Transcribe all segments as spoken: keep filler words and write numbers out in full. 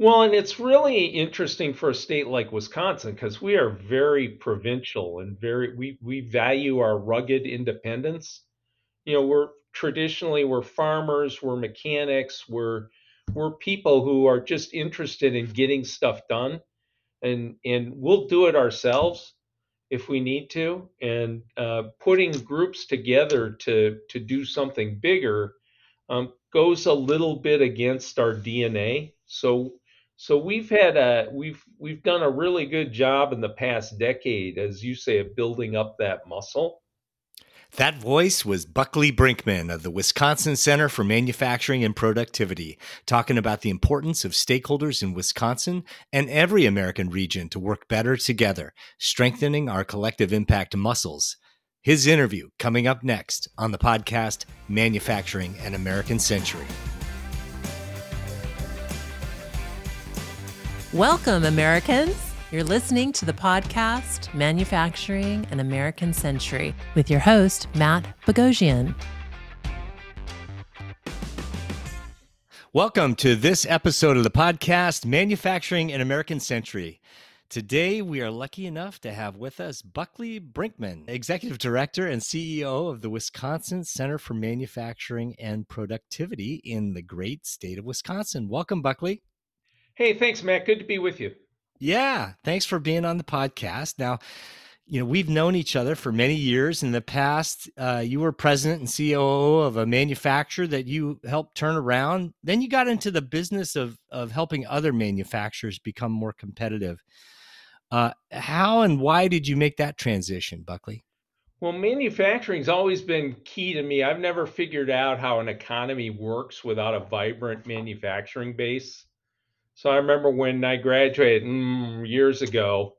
Well, and it's really interesting for a state like Wisconsin, because we are very provincial and very we, we value our rugged independence. You know, we're traditionally we're farmers, we're mechanics, we're we're people who are just interested in getting stuff done, and and we'll do it ourselves if we need to. And uh, putting groups together to to do something bigger um, goes a little bit against our D N A. So. So we've had a we've we've done a really good job in the past decade, as you say, of building up that muscle. That voice was Buckley Brinkman of the Wisconsin Center for Manufacturing and Productivity, talking about the importance of stakeholders in Wisconsin and every American region to work better together, strengthening our collective impact muscles. His interview coming up next on the podcast Manufacturing an American Century. Welcome, Americans. You're listening to the podcast Manufacturing an American Century with your host, Matt Bogoshian. Welcome to this episode of the podcast Manufacturing an American Century. Today, we are lucky enough to have with us Buckley Brinkman, Executive Director and C E O of the Wisconsin Center for Manufacturing and Productivity in the great state of Wisconsin. Welcome, Buckley. Hey, thanks, Matt. Good to be with you. Yeah, thanks for being on the podcast. Now, you know, we've known each other for many years. In the past, uh, you were president and C O O of a manufacturer that you helped turn around. Then you got into the business of of helping other manufacturers become more competitive. Uh, how and why did you make that transition, Buckley? Well, manufacturing's always been key to me. I've never figured out how an economy works without a vibrant manufacturing base. So I remember when I graduated mm, years ago,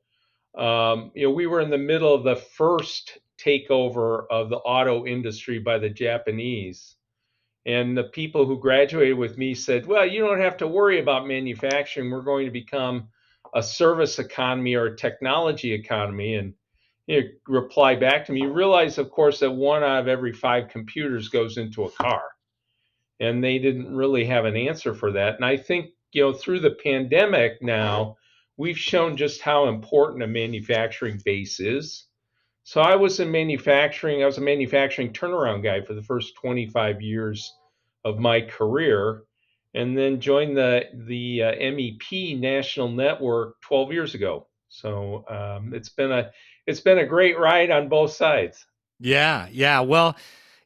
um, you know, we were in the middle of the first takeover of the auto industry by the Japanese. And the people who graduated with me said, well, you don't have to worry about manufacturing. We're going to become a service economy or a technology economy. And you know, reply back to me, you realize, of course, that one out of every five computers goes into a car. And they didn't really have an answer for that. And I think you know, through the pandemic now, we've shown just how important a manufacturing base is. So I was in manufacturing, I was a manufacturing turnaround guy for the first twenty-five years of my career, and then joined the, the uh, M E P national network twelve years ago. So um, it's been a, it's been a great ride on both sides. Yeah. Yeah. Well,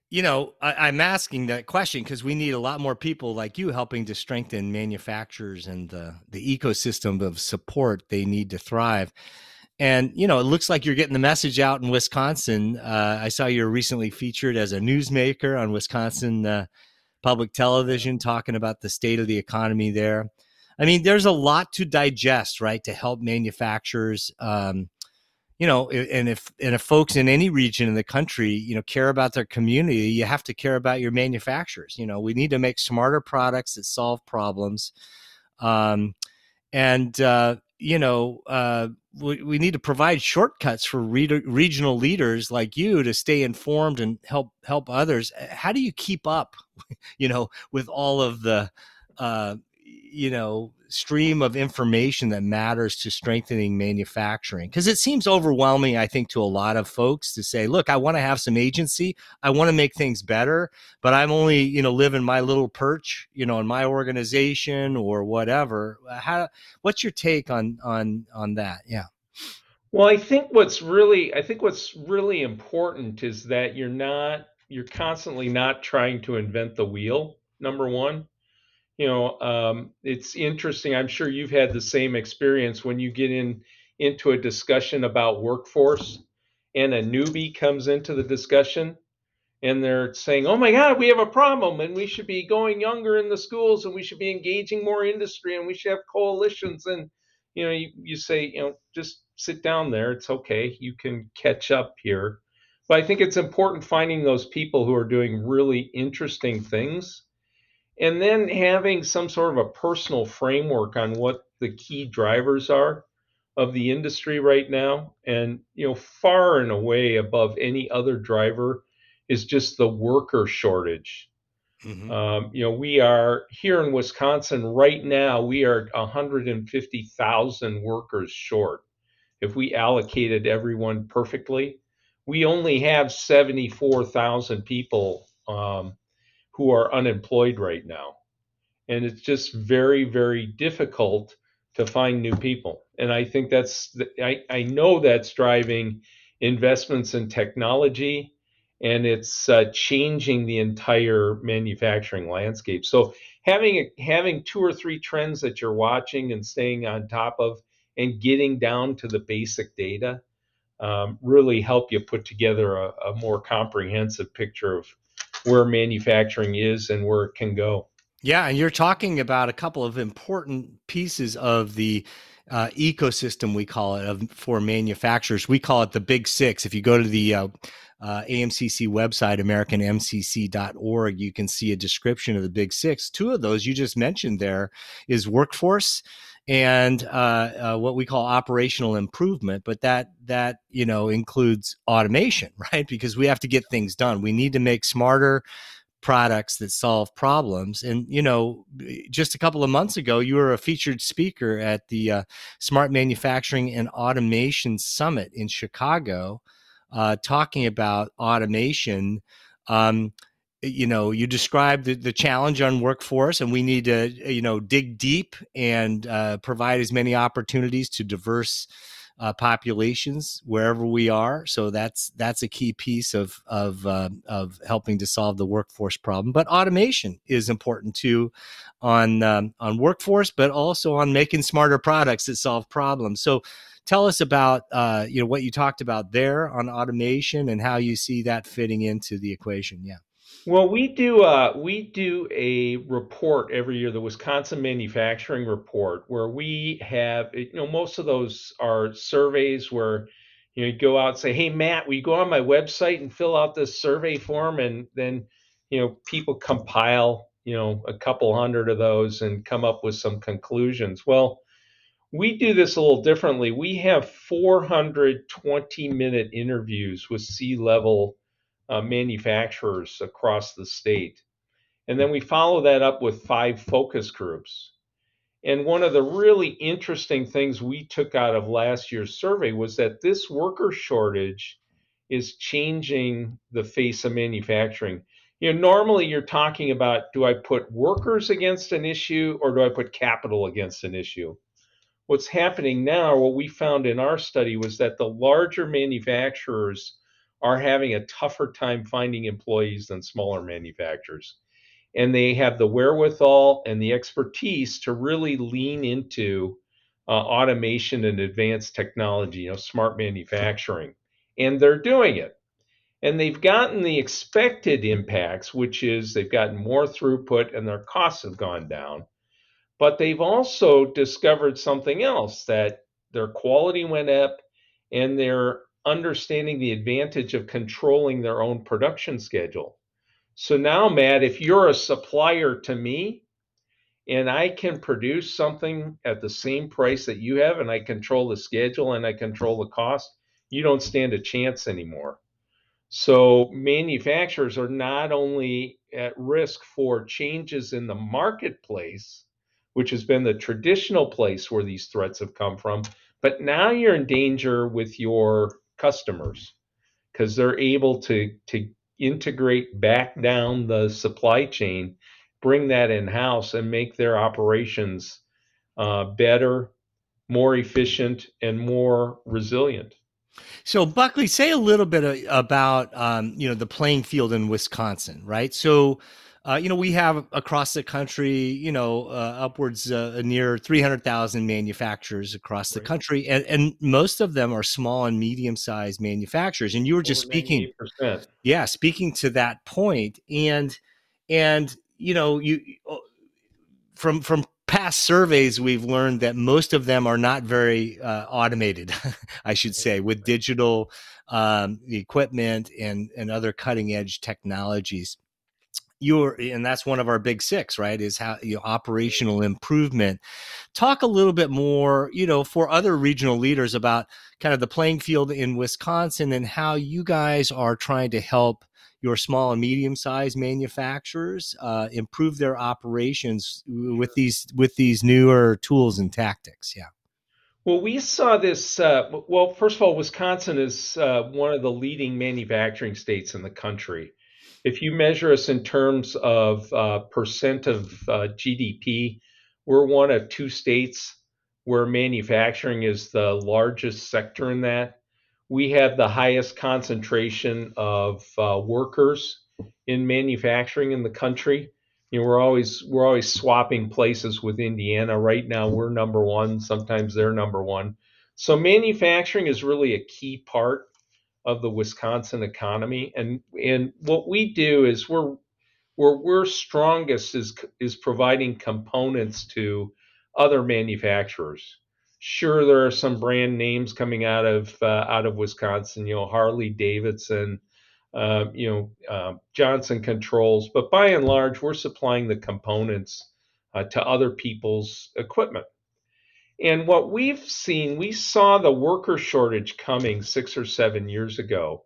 you know, I, I'm asking that question because we need a lot more people like you helping to strengthen manufacturers and the, the ecosystem of support they need to thrive. And, you know, it looks like you're getting the message out in Wisconsin. Uh, I saw you were recently featured as a newsmaker on Wisconsin uh, public television talking about the state of the economy there. I mean, there's a lot to digest, right, to help manufacturers um you know, and if and if folks in any region in the country, you know, care about their community, you have to care about your manufacturers. You know, we need to make smarter products that solve problems. Um, and, uh, you know, uh, we, we need to provide shortcuts for re- regional leaders like you to stay informed and help help others. How do you keep up, you know, with all of the, uh, you know, stream of information that matters to strengthening manufacturing? Because it seems overwhelming, I think, to a lot of folks to say, look, I want to have some agency. I want to make things better, but I'm only, you know, live in my little perch, you know, in my organization or whatever. How, what's your take on, on, on that? Yeah. Well, I think what's really, I think what's really important is that you're not, you're constantly not trying to invent the wheel. Number one. You know, um, it's interesting. I'm sure you've had the same experience when you get in into a discussion about workforce and a newbie comes into the discussion and they're saying, oh, my God, we have a problem and we should be going younger in the schools and we should be engaging more industry and we should have coalitions. And, you know, you, you say, you know, just sit down there. It's OK. You can catch up here. But I think it's important finding those people who are doing really interesting things. And then having some sort of a personal framework on what the key drivers are of the industry right now. And, you know, far and away above any other driver is just the worker shortage. Mm-hmm. Um, you know, we are here in Wisconsin right now, we are one hundred fifty thousand workers short. If we allocated everyone perfectly, we only have seventy-four thousand people um, who are unemployed right now. And it's just very, very difficult to find new people. And I think that's, I, I know that's driving investments in technology, and it's uh, changing the entire manufacturing landscape. So having having two or three trends that you're watching and staying on top of and getting down to the basic data um, really help you put together a, a more comprehensive picture of where manufacturing is and where it can go. Yeah, and you're talking about a couple of important pieces of the uh, ecosystem, we call it, of, for manufacturers. We call it the Big Six. If you go to the uh, uh, A M C C website, American M C C dot org, you can see a description of the Big Six. Two of those you just mentioned there is workforce and uh, uh, what we call operational improvement, but that that you know includes automation, right? Because we have to get things done. We need to make smarter products that solve problems. And, you know, just a couple of months ago, you were a featured speaker at the uh, Smart Manufacturing and Automation Summit in Chicago, uh, talking about automation. Um, you know, you described the, the challenge on workforce, and we need to, you know, dig deep and uh, provide as many opportunities to diverse Uh, populations wherever we are. So that's that's a key piece of of uh, of helping to solve the workforce problem. But automation is important too, on um, on workforce, but also on making smarter products that solve problems. So tell us about uh, you know what you talked about there on automation and how you see that fitting into the equation. Yeah. Well, we do uh, we do a report every year, the Wisconsin Manufacturing Report, where we have, you know, most of those are surveys where, you know, you go out and say, hey, Matt, will you go on my website and fill out this survey form? And then, you know, people compile, you know, a couple hundred of those and come up with some conclusions. Well, we do this a little differently. We have four hundred twenty minute interviews with C-level Uh, manufacturers across the state. And then we follow that up with five focus groups. And one of the really interesting things we took out of last year's survey was that this worker shortage is changing the face of manufacturing. You know, normally you're talking about, do I put workers against an issue or do I put capital against an issue? What's happening now, what we found in our study was that the larger manufacturers are having a tougher time finding employees than smaller manufacturers. And they have the wherewithal and the expertise to really lean into uh, automation and advanced technology, you know, smart manufacturing. And they're doing it. And they've gotten the expected impacts, which is they've gotten more throughput and their costs have gone down. But they've also discovered something else, that their quality went up and their understanding the advantage of controlling their own production schedule. So now, Matt, if you're a supplier to me and I can produce something at the same price that you have and I control the schedule and I control the cost, you don't stand a chance anymore. So manufacturers are not only at risk for changes in the marketplace, which has been the traditional place where these threats have come from, but now you're in danger with your customers, because they're able to, to integrate back down the supply chain, bring that in-house and make their operations uh, better, more efficient, and more resilient. So Buckley, say a little bit about um, you know the playing field in Wisconsin, right? So Uh, you know, we have across the country, you know, uh, upwards uh, near three hundred thousand manufacturers across the right. country. And, and most of them are small and medium-sized manufacturers. And you were just Over speaking. ninety percent. Yeah, speaking to that point. And, and you know, you from from past surveys, we've learned that most of them are not very uh, automated, I should say, with digital um, equipment and, and other cutting-edge technologies. You're, and that's one of our big six, right, is how you know, operational improvement. Talk a little bit more, you know, for other regional leaders about kind of the playing field in Wisconsin and how you guys are trying to help your small and medium-sized manufacturers uh, improve their operations with these with these newer tools and tactics? Yeah. Well, we saw this. Uh, well, first of all, Wisconsin is uh, one of the leading manufacturing states in the country. If you measure us in terms of uh, percent of uh, G D P, we're one of two states where manufacturing is the largest sector in that. We have the highest concentration of uh, workers in manufacturing in the country. You know, we're always we're always swapping places with Indiana. Right now, we're number one. Sometimes they're number one. So manufacturing is really a key part of the Wisconsin economy, and and what we do is we're where we're strongest is is providing components to other manufacturers. Sure, there are some brand names coming out of uh, out of Wisconsin, you know, Harley Davidson, uh, you know, uh, Johnson Controls. But by and large, we're supplying the components uh, to other people's equipment. And what we've seen, we saw the worker shortage coming six or seven years ago,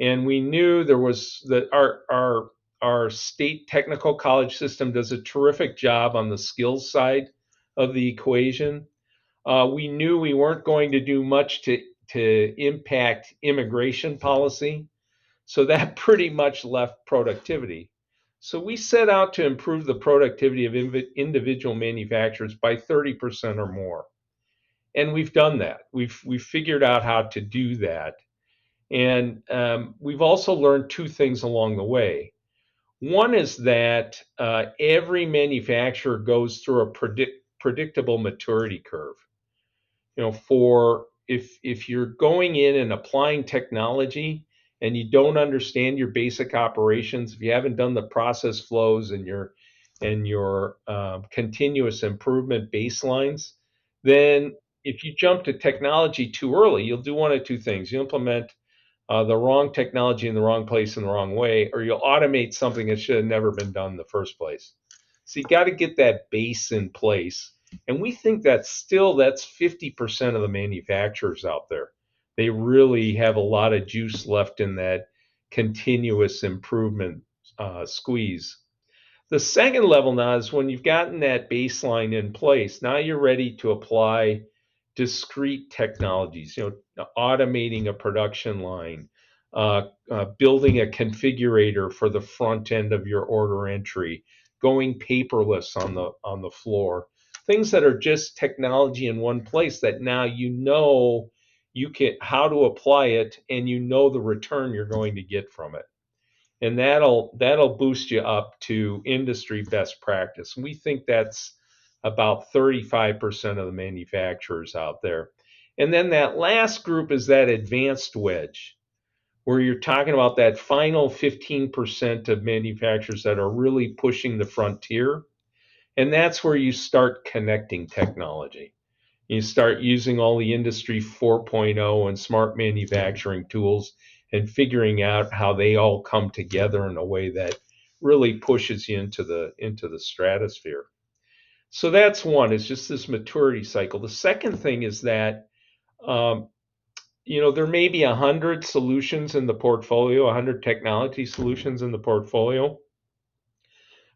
and we knew there was that our our our state technical college system does a terrific job on the skills side of the equation. Uh, we knew we weren't going to do much to, to impact immigration policy, so that pretty much left productivity. So we set out to improve the productivity of inv- individual manufacturers by thirty percent or more, and we've done that. We've we've figured out how to do that, and um, we've also learned two things along the way. One is that uh, every manufacturer goes through a predict- predictable maturity curve. You know, for if if you're going in and applying technology and you don't understand your basic operations, if you haven't done the process flows and your and your uh, continuous improvement baselines, then if you jump to technology too early, you'll do one of two things. You implement uh, the wrong technology in the wrong place in the wrong way, or you'll automate something that should have never been done in the first place. So you got to get that base in place. And we think that still that's fifty percent of the manufacturers out there. They really have a lot of juice left in that continuous improvement uh, squeeze. The second level now is when you've gotten that baseline in place, now you're ready to apply discrete technologies, you know, automating a production line, uh, uh, building a configurator for the front end of your order entry, going paperless on the on the floor, things that are just technology in one place that now you know you can how to apply it, and you know the return you're going to get from it, and that'll that'll boost you up to industry best practice. We think that's about thirty-five percent of the manufacturers out there. And then that last group is that advanced wedge, where you're talking about that final fifteen percent of manufacturers that are really pushing the frontier, and that's where you start connecting technology. You start using all the Industry four point oh and smart manufacturing tools and figuring out how they all come together in a way that really pushes you into the into the stratosphere. So that's one, it's just this maturity cycle. The second thing is that, um, you know, there may be one hundred solutions in the portfolio, one hundred technology solutions in the portfolio,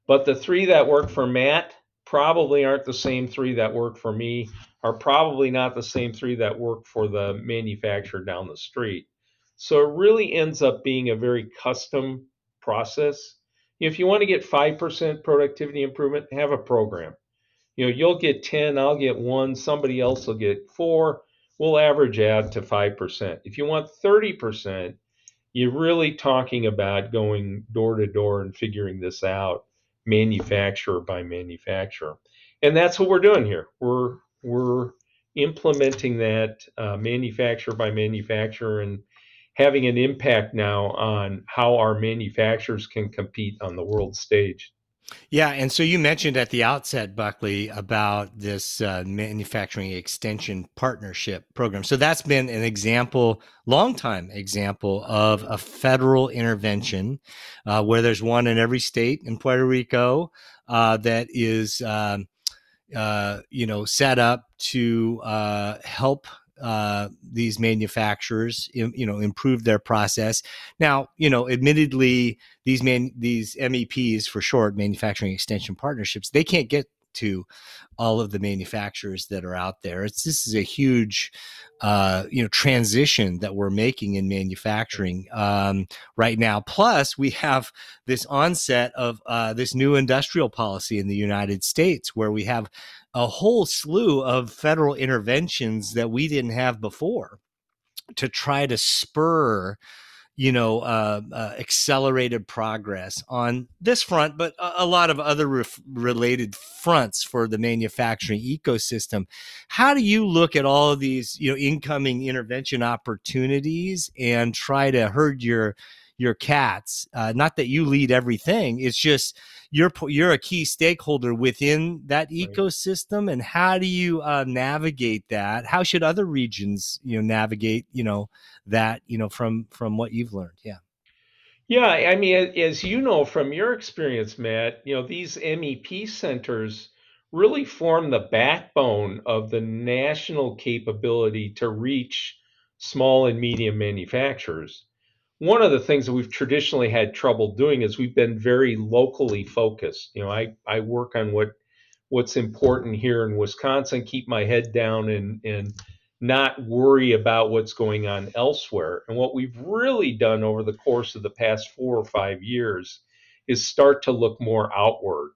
but the three that work for Matt probably aren't the same three that work for me, are probably not the same three that work for the manufacturer down the street. So it really ends up being a very custom process. If you want to get five percent productivity improvement, have a program. You know, you'll get ten, I'll get one, somebody else will get four. We'll average out to five percent. If you want thirty percent, you're really talking about going door to door and figuring this out, manufacturer by manufacturer. And that's what we're doing here. We're we're implementing that uh, manufacturer by manufacturer and having an impact now on how our manufacturers can compete on the world stage. Yeah. And so you mentioned at the outset, Buckley, about this uh, manufacturing extension partnership program. So that's been an example, long time example of a federal intervention uh, where there's one in every state in Puerto Rico uh, that is, um, uh, you know, set up to uh, help uh, these manufacturers, you know, improve their process. Now, you know, admittedly, these man, these M E Ps, for short, manufacturing extension partnerships, they can't get to all of the manufacturers that are out there. It's, this is a huge, uh, you know, transition that we're making in manufacturing um, right now. Plus, we have this onset of uh, this new industrial policy in the United States, where we have a whole slew of federal interventions that we didn't have before to try to spur, you know, uh, uh, accelerated progress on this front, but a, a lot of other ref- related fronts for the manufacturing ecosystem. How do you look at all of these, you know, incoming intervention opportunities and try to herd your your cats? Uh, not that you lead everything; it's just you're you're a key stakeholder within that ecosystem. And how do you uh, navigate that? How should other regions, you know, navigate, you know, that, you know, from from what you've learned? Yeah. Yeah. I mean, as you know, from your experience, Matt, you know, these M E P centers really form the backbone of the national capability to reach small and medium manufacturers. One of the things that we've traditionally had trouble doing is we've been very locally focused. You know, I, I work on what what's important here in Wisconsin, keep my head down and and not worry about what's going on elsewhere. And what we've really done over the course of the past four or five years is start to look more outward.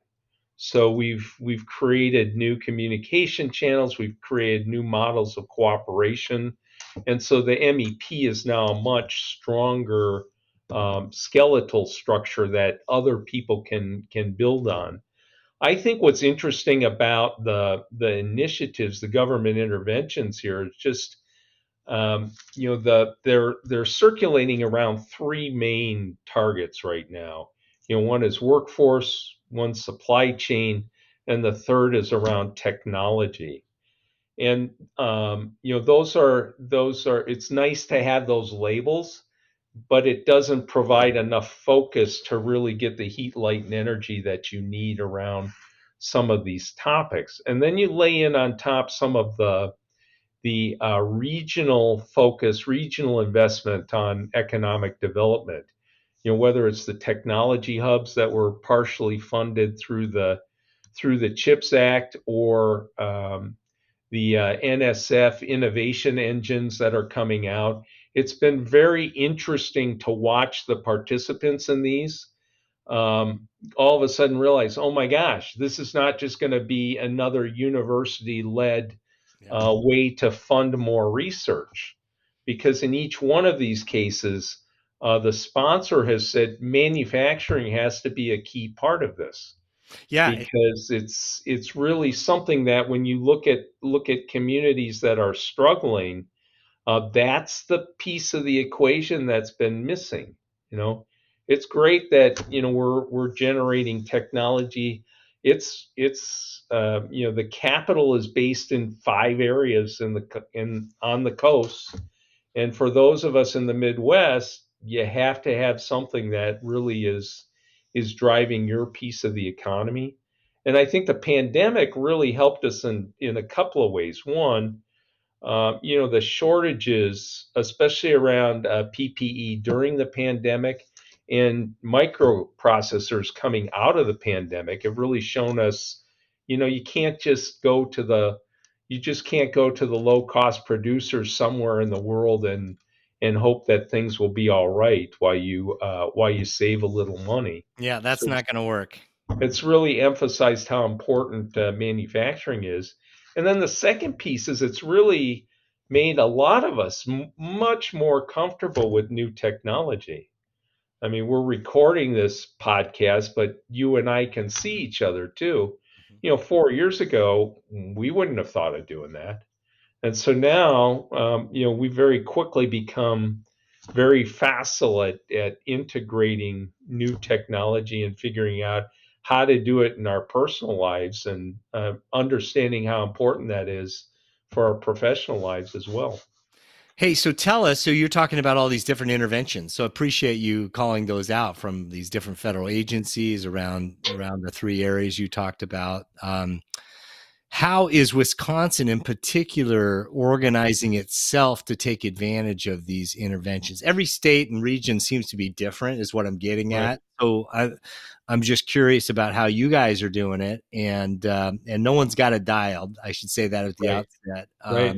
So we've we've created new communication channels, we've created new models of cooperation, and so the M E P is now a much stronger um, skeletal structure that other people can can build on. I think what's interesting about the the initiatives, the government interventions here, is just um, you know the they're they're circulating around three main targets right now. You know, one is workforce, one supply chain, and the third is around technology. And um, you know, those are those are. It's nice to have those labels, but it doesn't provide enough focus to really get the heat, light, and energy that you need around some of these topics. And then you lay in on top some of the, the uh, regional focus, regional investment on economic development. You know, whether it's the technology hubs that were partially funded through the, through the CHIPS Act or um, the uh, N S F innovation engines that are coming out. It's been very interesting to watch the participants in these um, all of a sudden realize, oh my gosh, this is not just going to be another university-led yeah. uh, way to fund more research. Because in each one of these cases, uh, the sponsor has said manufacturing has to be a key part of this. Yeah, because it's it's really something that when you look at look at communities that are struggling, Uh, that's the piece of the equation that's been missing. You know, it's great that, you know, we're we're generating technology. It's it's uh, you know, the capital is based in five areas in the in on the coast, and for those of us in the Midwest, you have to have something that really is is driving your piece of the economy. And I think the pandemic really helped us in in a couple of ways. One, Uh, you know, the shortages, especially around uh, P P E during the pandemic and microprocessors coming out of the pandemic, have really shown us, you know, you can't just go to the, you just can't go to the low cost producers somewhere in the world and and hope that things will be all right while you uh, while you save a little money. Yeah, that's so not going to work. It's really emphasized how important uh, manufacturing is. And then the second piece is it's really made a lot of us m- much more comfortable with new technology. I mean, we're recording this podcast, but you and I can see each other too. You know, four years ago, we wouldn't have thought of doing that. And so now, um, you know, we very quickly become very facile at, at integrating new technology and figuring out how to do it in our personal lives and uh, understanding how important that is for our professional lives as well. Hey, so tell us, so you're talking about all these different interventions. So appreciate you calling those out from these different federal agencies around, around the three areas you talked about. Um, how is Wisconsin in particular organizing itself to take advantage of these interventions? Every state and region seems to be different is what I'm getting right. at. So I, I'm just curious about how you guys are doing it. And um, and no one's got it dialed. I should say that at the right. outset. Um, right.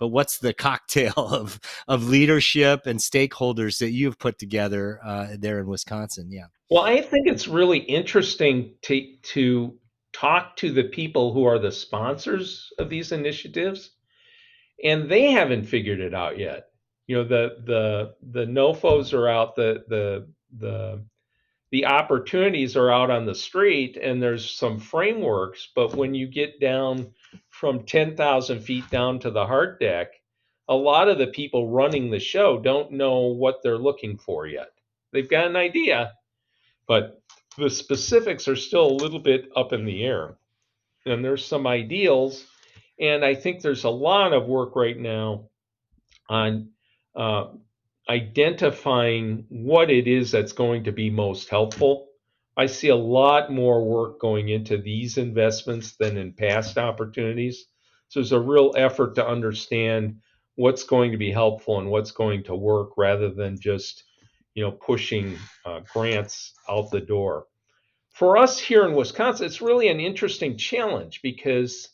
But what's the cocktail of of leadership and stakeholders that you've put together uh, there in Wisconsin? Yeah. Well, I think it's really interesting to to talk to the people who are the sponsors of these initiatives, and they haven't figured it out yet. You know, the the the N O F Os are out, the the the the opportunities are out on the street, and there's some frameworks, but when you get down from ten thousand feet down to the hard deck, a lot of the people running the show don't know what they're looking for yet. They've got an idea, but the specifics are still a little bit up in the air. And there's some ideals, and I think there's a lot of work right now on uh, identifying what it is that's going to be most helpful. I see a lot more work going into these investments than in past opportunities. So there's a real effort to understand what's going to be helpful and what's going to work, rather than just, you know, pushing uh, grants out the door. For us here in Wisconsin, it's really an interesting challenge, because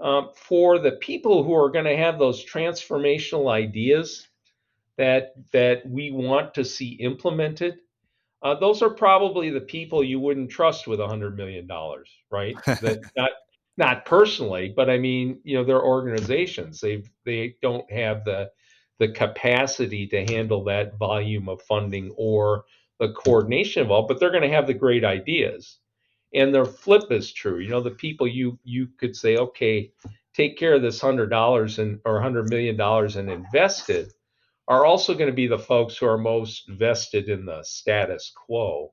um, for the people who are going to have those transformational ideas that that we want to see implemented, Uh, those are probably the people you wouldn't trust with one hundred million dollars, right? That, not not personally, but I mean, you know, their organizations, they they don't have the the capacity to handle that volume of funding or the coordination involved, but they're going to have the great ideas. And their flip is true. You know, the people you you could say, okay, take care of this one hundred dollars and or one hundred million dollars and invest it, are also going to be the folks who are most vested in the status quo.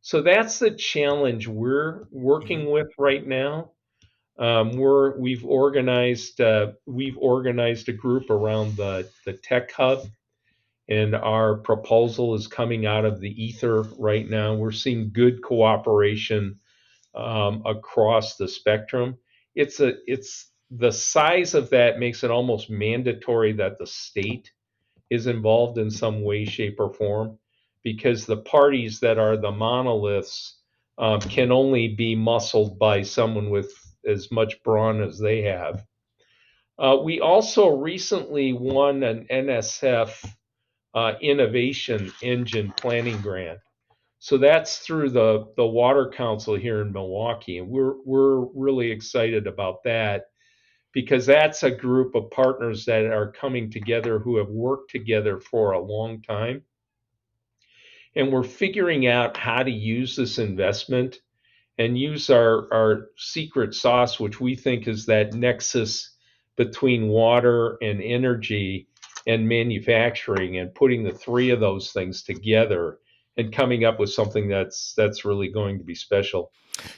So that's the challenge we're working with right now. Um, we're we've organized uh, we've organized a group around the the tech hub, and our proposal is coming out of the ether right now. We're seeing good cooperation um, across the spectrum. It's a it's the size of that makes it almost mandatory that the state is involved in some way, shape, or form, because the parties that are the monoliths um, can only be muscled by someone with as much brawn as they have. Uh, we also recently won an N S F uh, Innovation Engine Planning Grant. So that's through the, the Water Council here in Milwaukee, and we're we're really excited about that, because that's a group of partners that are coming together who have worked together for a long time. And we're figuring out how to use this investment and use our, our secret sauce, which we think is that nexus between water and energy and manufacturing, and putting the three of those things together and coming up with something that's that's really going to be special.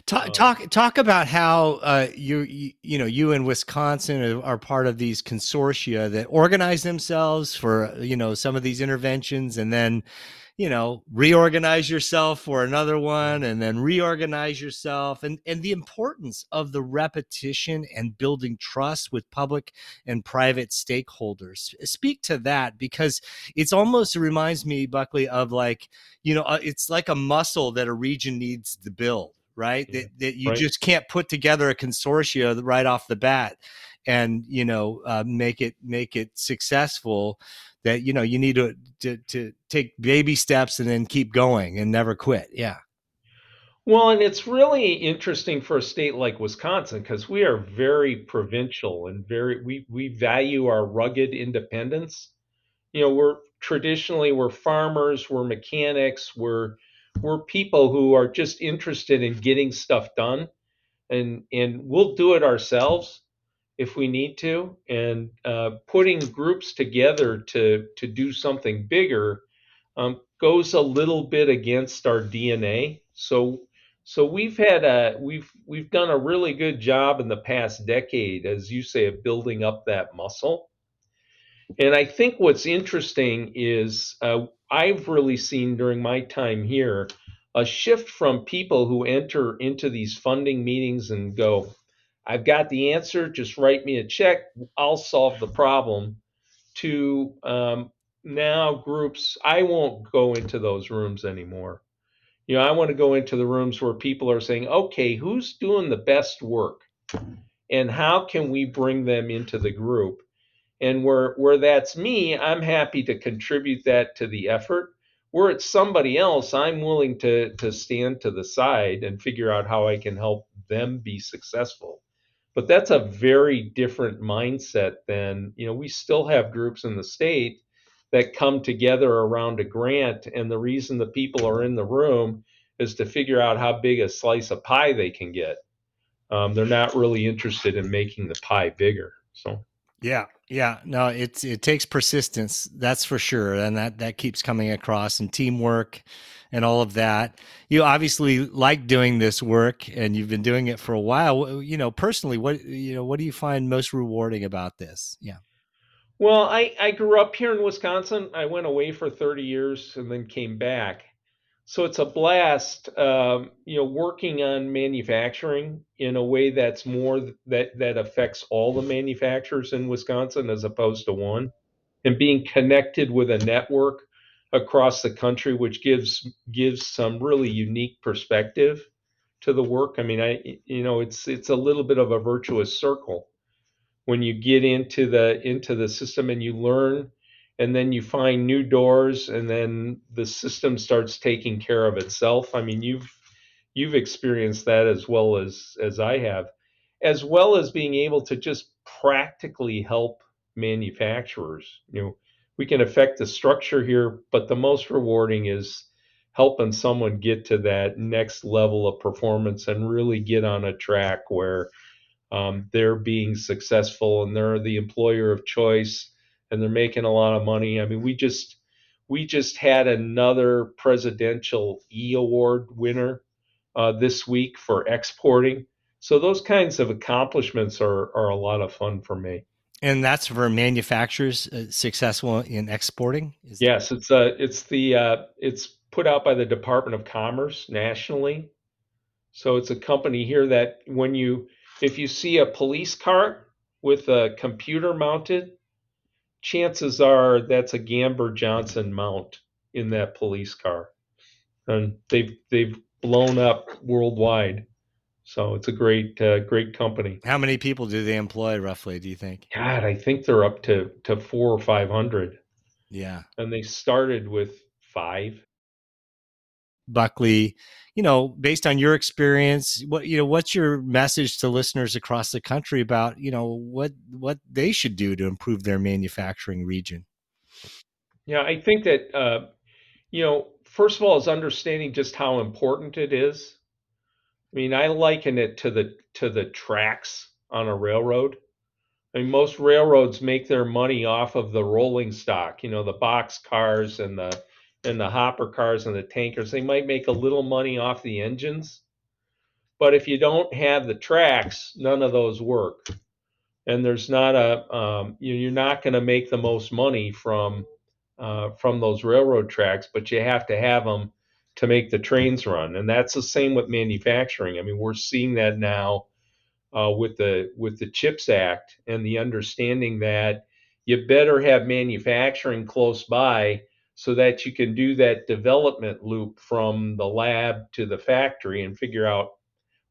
Talk talk, talk about how uh, you, you you know you in Wisconsin are part of these consortia that organize themselves for you know some of these interventions, and then you know reorganize yourself for another one, and then reorganize yourself, and and the importance of the repetition and building trust with public and private stakeholders. Speak to that, because it's almost it reminds me, Buckley, of like you know it's like a muscle that a region needs to build. Right. Yeah. That, that you right. just can't put together a consortia right off the bat and, you know, uh, make it make it successful. That, you know, you need to, to to take baby steps and then keep going and never quit. Yeah. Well, and it's really interesting for a state like Wisconsin, because we are very provincial and very we, we value our rugged independence. You know, we're traditionally we're farmers, we're mechanics, we're We're people who are just interested in getting stuff done, and and we'll do it ourselves if we need to. And uh, putting groups together to to do something bigger um, goes a little bit against our D N A. So so we've had a we've we've done a really good job in the past decade, as you say, of building up that muscle. And I think what's interesting is uh, I've really seen during my time here a shift from people who enter into these funding meetings and go, I've got the answer, just write me a check, I'll solve the problem, to um, now groups, I won't go into those rooms anymore. You know, I want to go into the rooms where people are saying, okay, who's doing the best work? And how can we bring them into the group? And where, where that's me, I'm happy to contribute that to the effort. Where it's somebody else, I'm willing to, to stand to the side and figure out how I can help them be successful. But that's a very different mindset than, you know, we still have groups in the state that come together around a grant, and the reason the people are in the room is to figure out how big a slice of pie they can get. Um, they're not really interested in making the pie bigger. So, yeah, yeah, no, it's, it takes persistence. That's for sure. And that, that keeps coming across, and teamwork and all of that. You obviously like doing this work, and you've been doing it for a while. You know, personally, what, you know, what do you find most rewarding about this? Yeah. Well, I, I grew up here in Wisconsin. I went away for thirty years and then came back. So it's a blast, um, you know, working on manufacturing in a way that's more th- that that affects all the manufacturers in Wisconsin as opposed to one, and being connected with a network across the country, which gives gives some really unique perspective to the work. I mean, I you know, it's it's a little bit of a virtuous circle when you get into the into the system and you learn. And then you find new doors, and then the system starts taking care of itself. I mean, you've you've experienced that as well as, as I have, as well as being able to just practically help manufacturers. You know, we can affect the structure here, but the most rewarding is helping someone get to that next level of performance and really get on a track where um, they're being successful and they're the employer of choice. And they're making a lot of money. I mean, we just we just had another presidential E-award winner uh, this week for exporting. So those kinds of accomplishments are are a lot of fun for me. And that's for manufacturers uh, successful in exporting? Is yes, that- it's a it's the uh, it's put out by the Department of Commerce nationally. So it's a company here that when you if you see a police cart with a computer mounted, chances are that's a Gamber Johnson mount in that police car, and they've they've blown up worldwide. So it's a great uh, great company. How many people do they employ roughly? Do you think? God, I think they're up to to four or five hundred. Yeah, and they started with five. Buckley, you know, based on your experience, what you know, what's your message to listeners across the country about, you know, what what they should do to improve their manufacturing region? Yeah, I think that, uh, you know, first of all, is understanding just how important it is. I mean, I liken it to the to the tracks on a railroad. I mean, most railroads make their money off of the rolling stock, you know, the box cars and the and the hopper cars and the tankers. They might make a little money off the engines, but if you don't have the tracks, none of those work. And there's not a, um, you know, you're not going to make the most money from, uh, from those railroad tracks, but you have to have them to make the trains run. And that's the same with manufacturing. I mean, we're seeing that now uh, with the, with the CHIPS Act and the understanding that you better have manufacturing close by so that you can do that development loop from the lab to the factory and figure out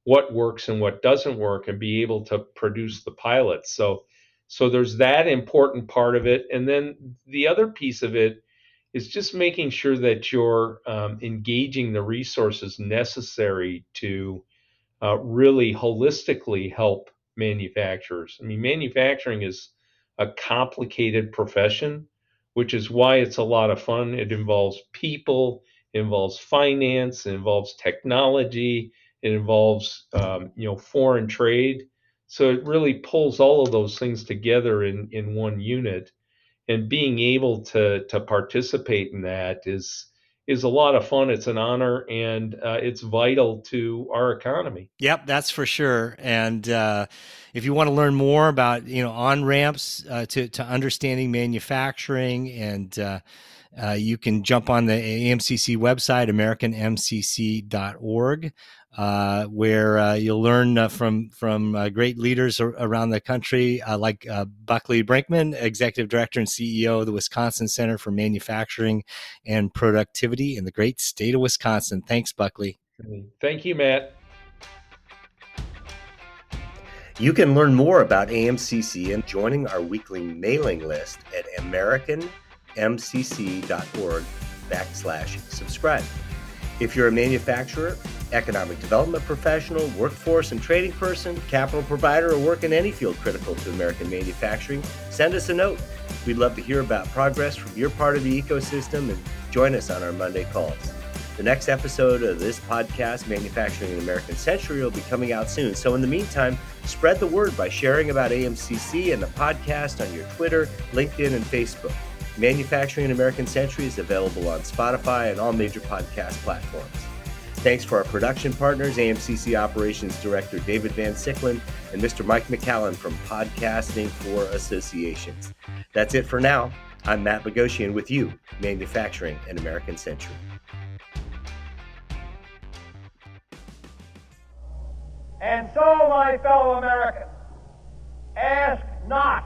what works and what doesn't work and be able to produce the pilots. So, so there's that important part of it. And then the other piece of it is just making sure that you're um, engaging the resources necessary to uh, really holistically help manufacturers. I mean, manufacturing is a complicated profession, which is why it's a lot of fun. It involves people, it involves finance, it involves technology, it involves um, you know, foreign trade. So it really pulls all of those things together in, in one unit. And being able to, to participate in that is is a lot of fun. It's an honor, and uh, it's vital to our economy. Yep, that's for sure. And uh, if you want to learn more about, you know, on-ramps uh, to, to understanding manufacturing, and uh, uh, you can jump on the A M C C website, American M C C dot org. uh, where uh, you'll learn uh, from from uh, great leaders ar- around the country, uh, like uh, Buckley Brinkman, Executive Director and C E O of the Wisconsin Center for Manufacturing and Productivity in the great state of Wisconsin. Thanks, Buckley. Thank you, Matt. You can learn more about A M C C and joining our weekly mailing list at AmericanMCC.org backslash subscribe. If you're a manufacturer, economic development professional, workforce and trading person, capital provider, or work in any field critical to American manufacturing, send us a note. We'd love to hear about progress from your part of the ecosystem and join us on our Monday calls. The next episode of this podcast, Manufacturing an American Century, will be coming out soon. So in the meantime, spread the word by sharing about A M C C and the podcast on your Twitter, LinkedIn, and Facebook. Manufacturing an American Century is available on Spotify and all major podcast platforms. Thanks for our production partners, A M C C Operations Director David Van Sicklin and Mister Mike McCallan from Podcasting for Associations. That's it for now. I'm Matt Bogoshian with you, Manufacturing an American Century. And so, my fellow Americans, ask not